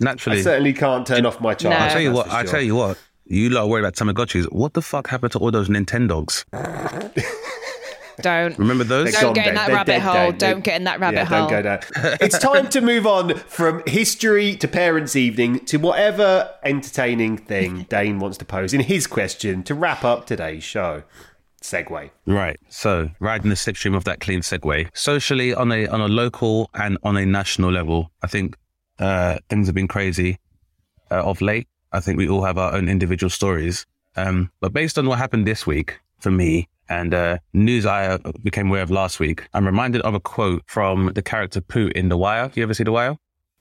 naturally. I certainly can't turn it, off my child. No. I tell you what. Sure. I tell you what. You lot are worried about Tamagotchis. What the fuck happened to all those Nintendogs? Don't remember those. Don't get in that rabbit hole. Don't get in that rabbit hole. Don't go down. It's time to move on from history to Parents' Evening to whatever entertaining thing Dane wants to pose in his question to wrap up today's show. Segue. Right. So riding the slipstream of that clean segue, socially on a on a local and on a national level, I think uh, things have been crazy uh, of late. I think we all have our own individual stories, um, but based on what happened this week for me. and uh, news I became aware of last week. I'm reminded of a quote from the character Poot in The Wire. You ever see The Wire?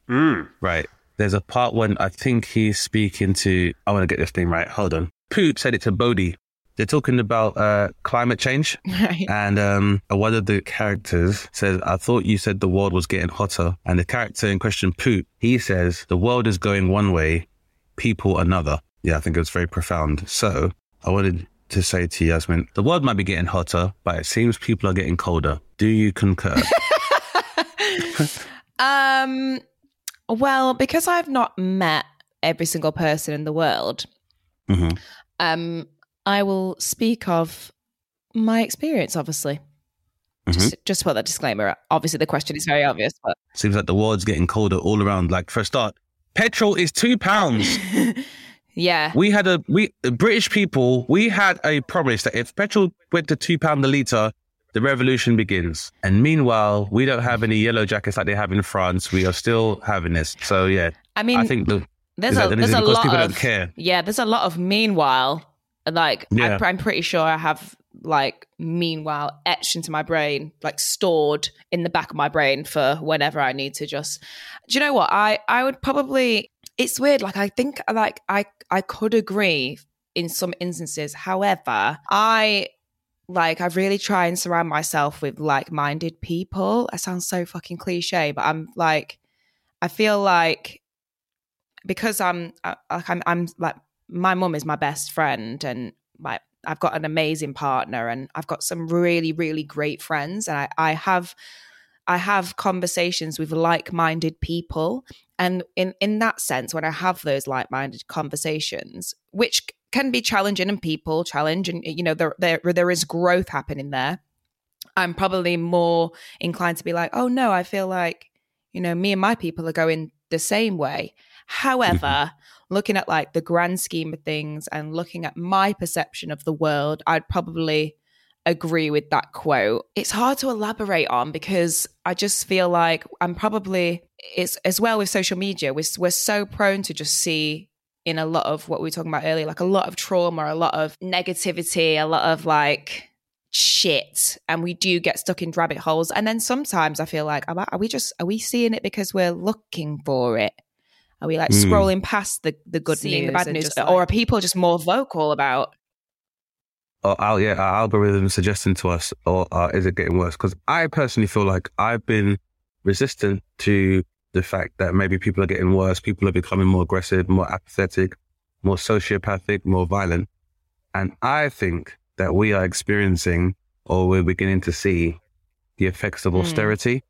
Mm. Right. There's a part when I think he's speaking to, I want to get this thing right. Hold on. Poot said it to Bodhi. They're talking about uh, climate change. Right. And um, one of the characters says, I thought you said the world was getting hotter. And the character in question, Poot, he says, the world is going one way, people another. Yeah, I think it was very profound. So I wanted to say to Yasmin, the world might be getting hotter, but it seems people are getting colder. Do you concur? um. Well, because I've not met every single person in the world, mm-hmm. um, I will speak of my experience, obviously. Mm-hmm. Just, just put that disclaimer out. Obviously, the question is very obvious. But seems like the world's getting colder all around. Like, for a start, petrol is two pounds. Yeah. We had a, we the British people, we had a promise that if petrol went to two pounds a litre, the revolution begins. And meanwhile, we don't have any yellow jackets like they have in France. We are still having this. So, yeah. I mean, I think the, there's a, there's a lot people of, don't care. Yeah, there's a lot of meanwhile. Like, yeah. I, I'm pretty sure I have, like, meanwhile etched into my brain, like stored in the back of my brain for whenever I need to just. Do you know what? I, I would probably, it's weird. Like, I think, like, I, I could agree in some instances. However, I... Like, I really try and surround myself with like-minded people. That sounds so fucking cliche, but I'm like, I feel like because I'm like, I'm, I'm like, my mum is my best friend, and like, I've got an amazing partner, and I've got some really, really great friends, and I, I have, I have conversations with like-minded people, and in in that sense, when I have those like-minded conversations, which can be challenging and people challenge and, you know, there, there there is growth happening there. I'm probably more inclined to be like, oh no, I feel like, you know, me and my people are going the same way. However, looking at like the grand scheme of things and looking at my perception of the world, I'd probably agree with that quote. It's hard to elaborate on because I just feel like I'm probably, it's as well with social media, we're, we're so prone to just see in a lot of what we were talking about earlier, like a lot of trauma, a lot of negativity, a lot of like shit. And we do get stuck in rabbit holes. And then sometimes I feel like, are we just, are we seeing it because we're looking for it? Are we like mm. scrolling past the, the good See news, the bad news? Like, or are people just more vocal about? Or our, yeah, our algorithm suggesting to us, or uh, is it getting worse? Because I personally feel like I've been resistant to the fact that maybe people are getting worse, people are becoming more aggressive, more apathetic, more sociopathic, more violent. And I think that we are experiencing, or we're beginning to see, the effects of austerity. Mm.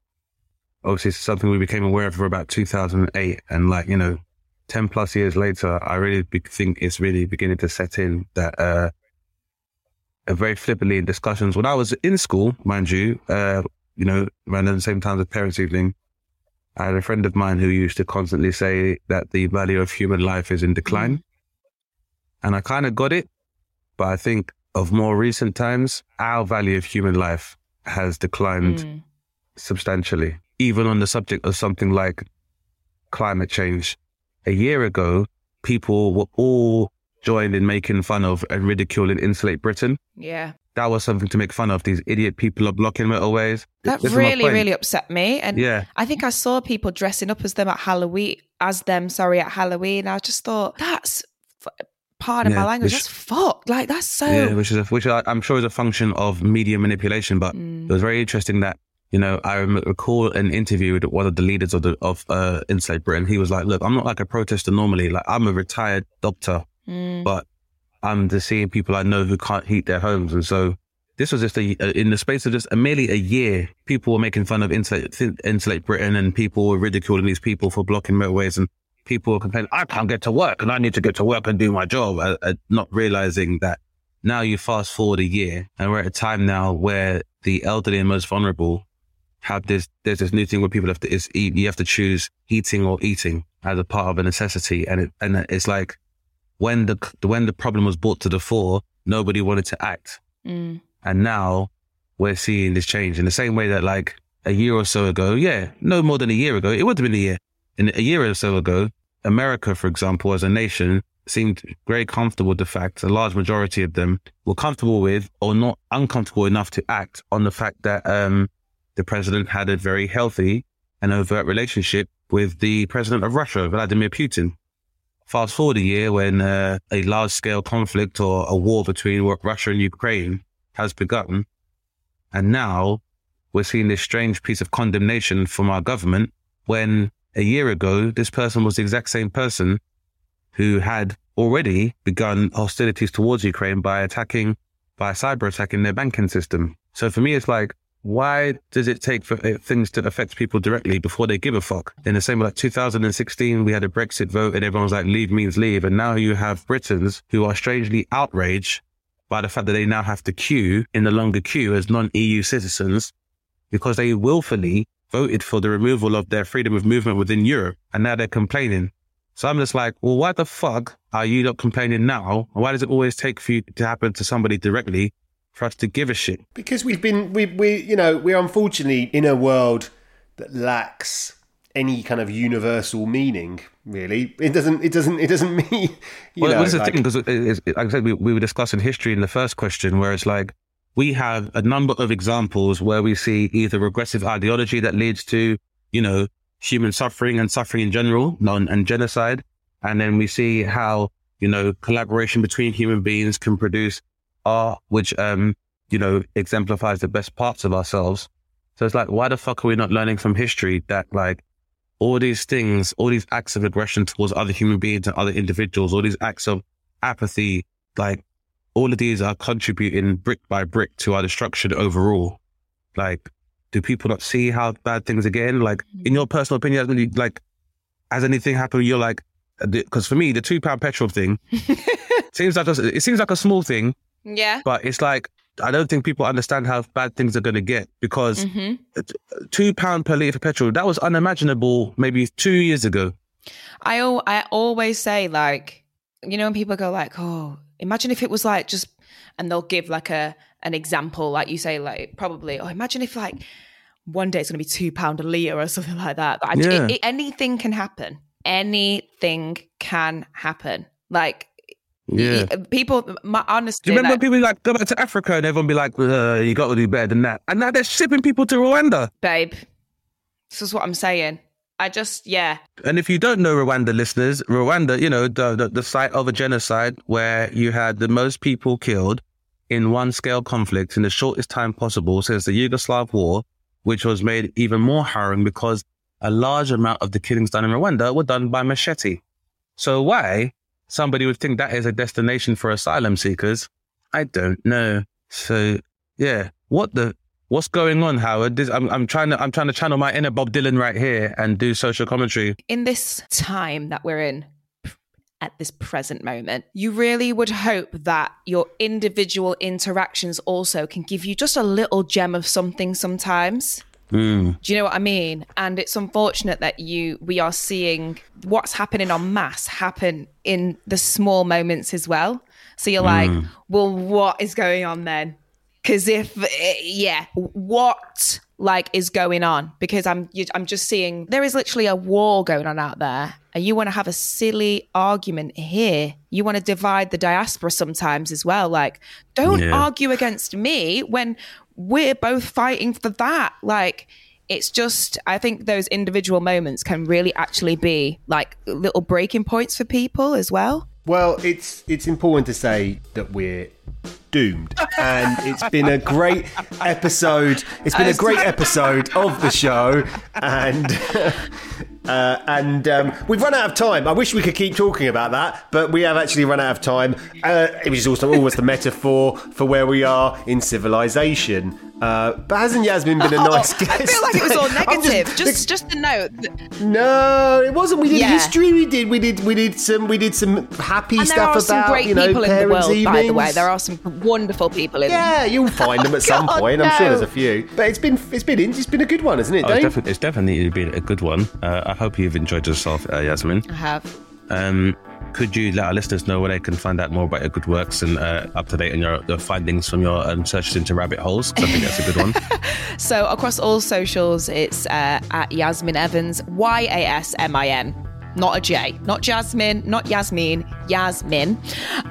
Obviously, it's something we became aware of for about two thousand eight. And like, you know, ten plus years later, I really be- think it's really beginning to set in that uh, very flippantly in discussions. When I was in school, mind you, uh, you know, around the same time as parents' evening, I had a friend of mine who used to constantly say that the value of human life is in decline. And I kind of got it, but I think of more recent times, our value of human life has declined mm. substantially, even on the subject of something like climate change. A year ago, people were all joined in making fun of and ridiculing Insulate Britain. Yeah. That was something to make fun of. These idiot people are blocking motorways. That this really, really upset me. And yeah. I think I saw people dressing up as them at Halloween, as them, sorry, at Halloween. I just thought, that's, f- pardon yeah, my language, which, that's fucked. Like, that's so... Yeah, which, is a, which I'm sure is a function of media manipulation. But mm. it was very interesting that, you know, I recall an interview with one of the leaders of, the, of uh, Insulate Britain. He was like, look, I'm not like a protester normally. Like, I'm a retired doctor, mm. but... I'm just seeing people I know who can't heat their homes. And so this was just a, in the space of just a, merely a year, people were making fun of Insulate, Insulate Britain, and people were ridiculing these people for blocking motorways, and people were complaining, I can't get to work and I need to get to work and do my job. I, I, not realizing that now you fast forward a year and we're at a time now where the elderly and most vulnerable have this, there's this new thing where people have to, it's, you have to choose heating or eating as a part of a necessity. And it, and it's like, When the when the problem was brought to the fore, nobody wanted to act. Mm. And now we're seeing this change in the same way that like a year or so ago, yeah, no more than a year ago, it would have been a year. And a year or so ago, America, for example, as a nation seemed very comfortable with the fact a large majority of them were comfortable with or not uncomfortable enough to act on the fact that um, the president had a very healthy and overt relationship with the president of Russia, Vladimir Putin. Fast forward a year when uh, a large-scale conflict or a war between Russia and Ukraine has begun. And now we're seeing this strange piece of condemnation from our government when a year ago, this person was the exact same person who had already begun hostilities towards Ukraine by attacking, by cyber attacking their banking system. So for me, it's like, why does it take for things to affect people directly before they give a fuck? In the same way, like two thousand sixteen, we had a Brexit vote and everyone's like, leave means leave. And now you have Britons who are strangely outraged by the fact that they now have to queue in the longer queue as non-E U citizens because they willfully voted for the removal of their freedom of movement within Europe. And now they're complaining. So I'm just like, well, why the fuck are you not complaining now? Why does it always take for you to happen to somebody directly for us to give a shit? Because we've been, we, we, you know, we're unfortunately in a world that lacks any kind of universal meaning. Really, it doesn't, it doesn't, it doesn't mean. You well, know, what's the like... thing? Because it, it, it, like I said, we, we were discussing history in the first question, where it's like we have a number of examples where we see either regressive ideology that leads to, you know, human suffering and suffering in general, non and genocide. And then we see how, you know, collaboration between human beings can produce art, which, um, you know, exemplifies the best parts of ourselves. So it's like, why the fuck are we not learning from history that like all these things, all these acts of aggression towards other human beings and other individuals, all these acts of apathy, like all of these are contributing brick by brick to our destruction overall. Like, do people not see how bad things are getting? Like, in your personal opinion, like, has anything happened? You're like, because for me, the two pound petrol thing seems like a, it seems like a small thing. Yeah. But it's like, I don't think people understand how bad things are going to get because mm-hmm. two pound per litre for petrol, that was unimaginable maybe two years ago. I, al- I always say, like, you know, when people go like, oh, imagine if it was like just, and they'll give like a, an example, like you say, like probably, or imagine if like one day it's going to be two pound a litre or something like that. But I, yeah. it, it, anything can happen. Anything can happen. Like yeah. it, people, my, honestly. Do you remember like, people like go back to Africa and everyone be like, you got to do better than that. And now they're shipping people to Rwanda. Babe, this is what I'm saying. I just, yeah. And if you don't know Rwanda, listeners, Rwanda, you know, the, the, the site of a genocide where you had the most people killed in one scale conflict in the shortest time possible since the Yugoslav war, which was made even more harrowing because a large amount of the killings done in Rwanda were done by machete. So why somebody would think that is a destination for asylum seekers, I don't know. So yeah, what the, what's going on, Howard? This, I'm, I'm trying to, I'm trying to channel my inner Bob Dylan right here and do social commentary. In this time that we're in, at this present moment, you really would hope that your individual interactions also can give you just a little gem of something sometimes. Mm. Do you know what I mean? And it's unfortunate that you we are seeing what's happening en masse happen in the small moments as well. So you're mm. like, well, what is going on then? Because if, yeah, what like is going on? Because I'm, I'm just seeing there is literally a war going on out there, and you want to have a silly argument here. You want to divide the diaspora sometimes as well. Like, don't yeah. argue against me when we're both fighting for that. Like, it's just, I think those individual moments can really actually be like little breaking points for people as well. Well, it's it's important to say that we're doomed, and it's been a great episode. It's been a great episode of the show, and uh, and um, we've run out of time. I wish we could keep talking about that, but we have actually run out of time. Uh, it was also always the metaphor for where we are in civilization. Uh, but hasn't Yasmin been a nice oh, guest? I feel like it was all negative. Just, just a note. No, it wasn't. We did yeah. history. We did, we did, we did some, we did some happy and stuff about. There are some about, great you know, people in the world, evenings. By the way. There are some wonderful people in. Yeah, you'll find them at oh, some God, point. I'm no. sure there's a few. But it's been, it's been, it's been a good one, isn't it, oh, Dave? It's, defi- it's definitely been a good one. Uh, I hope you've enjoyed yourself, uh, Yasmin. I have. Um, could you let our listeners know where they can find out more about your good works and uh, up to date on your, your findings from your um, searches into rabbit holes? Because I think that's a good one. So across all socials, it's uh, at Yasmin Evans, Y A S M I N not a J, not Jasmine, not Yasmin, Yasmin.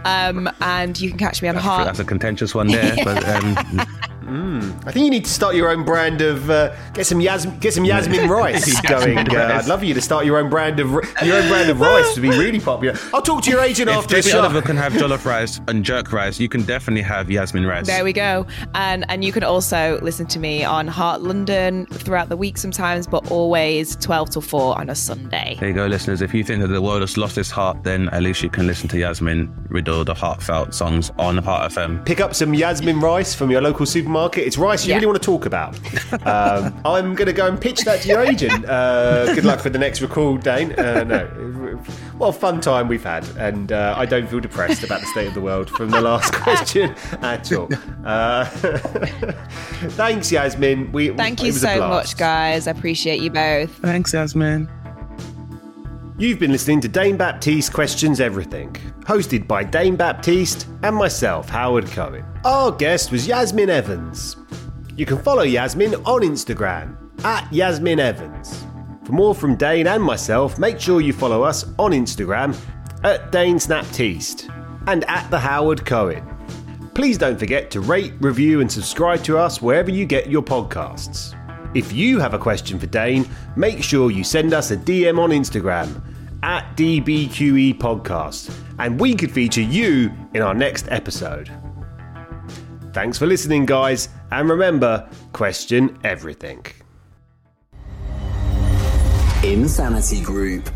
Um, and you can catch me on that's, Heart. That's a contentious one there. But, um, mm. I think you need to start your own brand of uh, get some Yasmin, get some Yasmin rice going. Uh, I'd love you to start your own brand of your own brand of rice to be really popular. I'll talk to your agent if after the show. If Oliver can have jollof rice and jerk rice, you can definitely have Yasmin rice. There we go. And and you can also listen to me on Heart London throughout the week sometimes, but always twelve till four on a Sunday. There you go, listeners. If you think that the world has lost its heart, then at least you can listen to Yasmin Riddle the heartfelt songs on Heart F M. Pick up some Yasmin rice from your local supermarket. It's rice you yeah. really want to talk about. um, I'm going to go and pitch that to your agent. Uh, good luck for the next recall, Dane. Uh, no, what a fun time we've had, and uh, I don't feel depressed about the state of the world from the last question at all. Uh, thanks, Yasmin. We thank you so much, guys. I appreciate you both. Thanks, Yasmin. You've been listening to Dane Baptiste Questions Everything, hosted by Dane Baptiste and myself, Howard Cohen. Our guest was Yasmin Evans. You can follow Yasmin on Instagram, at Yasmin Evans. For more from Dane and myself, make sure you follow us on Instagram, at Dane Snaptiste and at The Howard Cohen. Please don't forget to rate, review and subscribe to us wherever you get your podcasts. If you have a question for Dane, make sure you send us a D M on Instagram at D B Q E Podcast, and we could feature you in our next episode. Thanks for listening, guys, and remember, question everything. Insanity Group.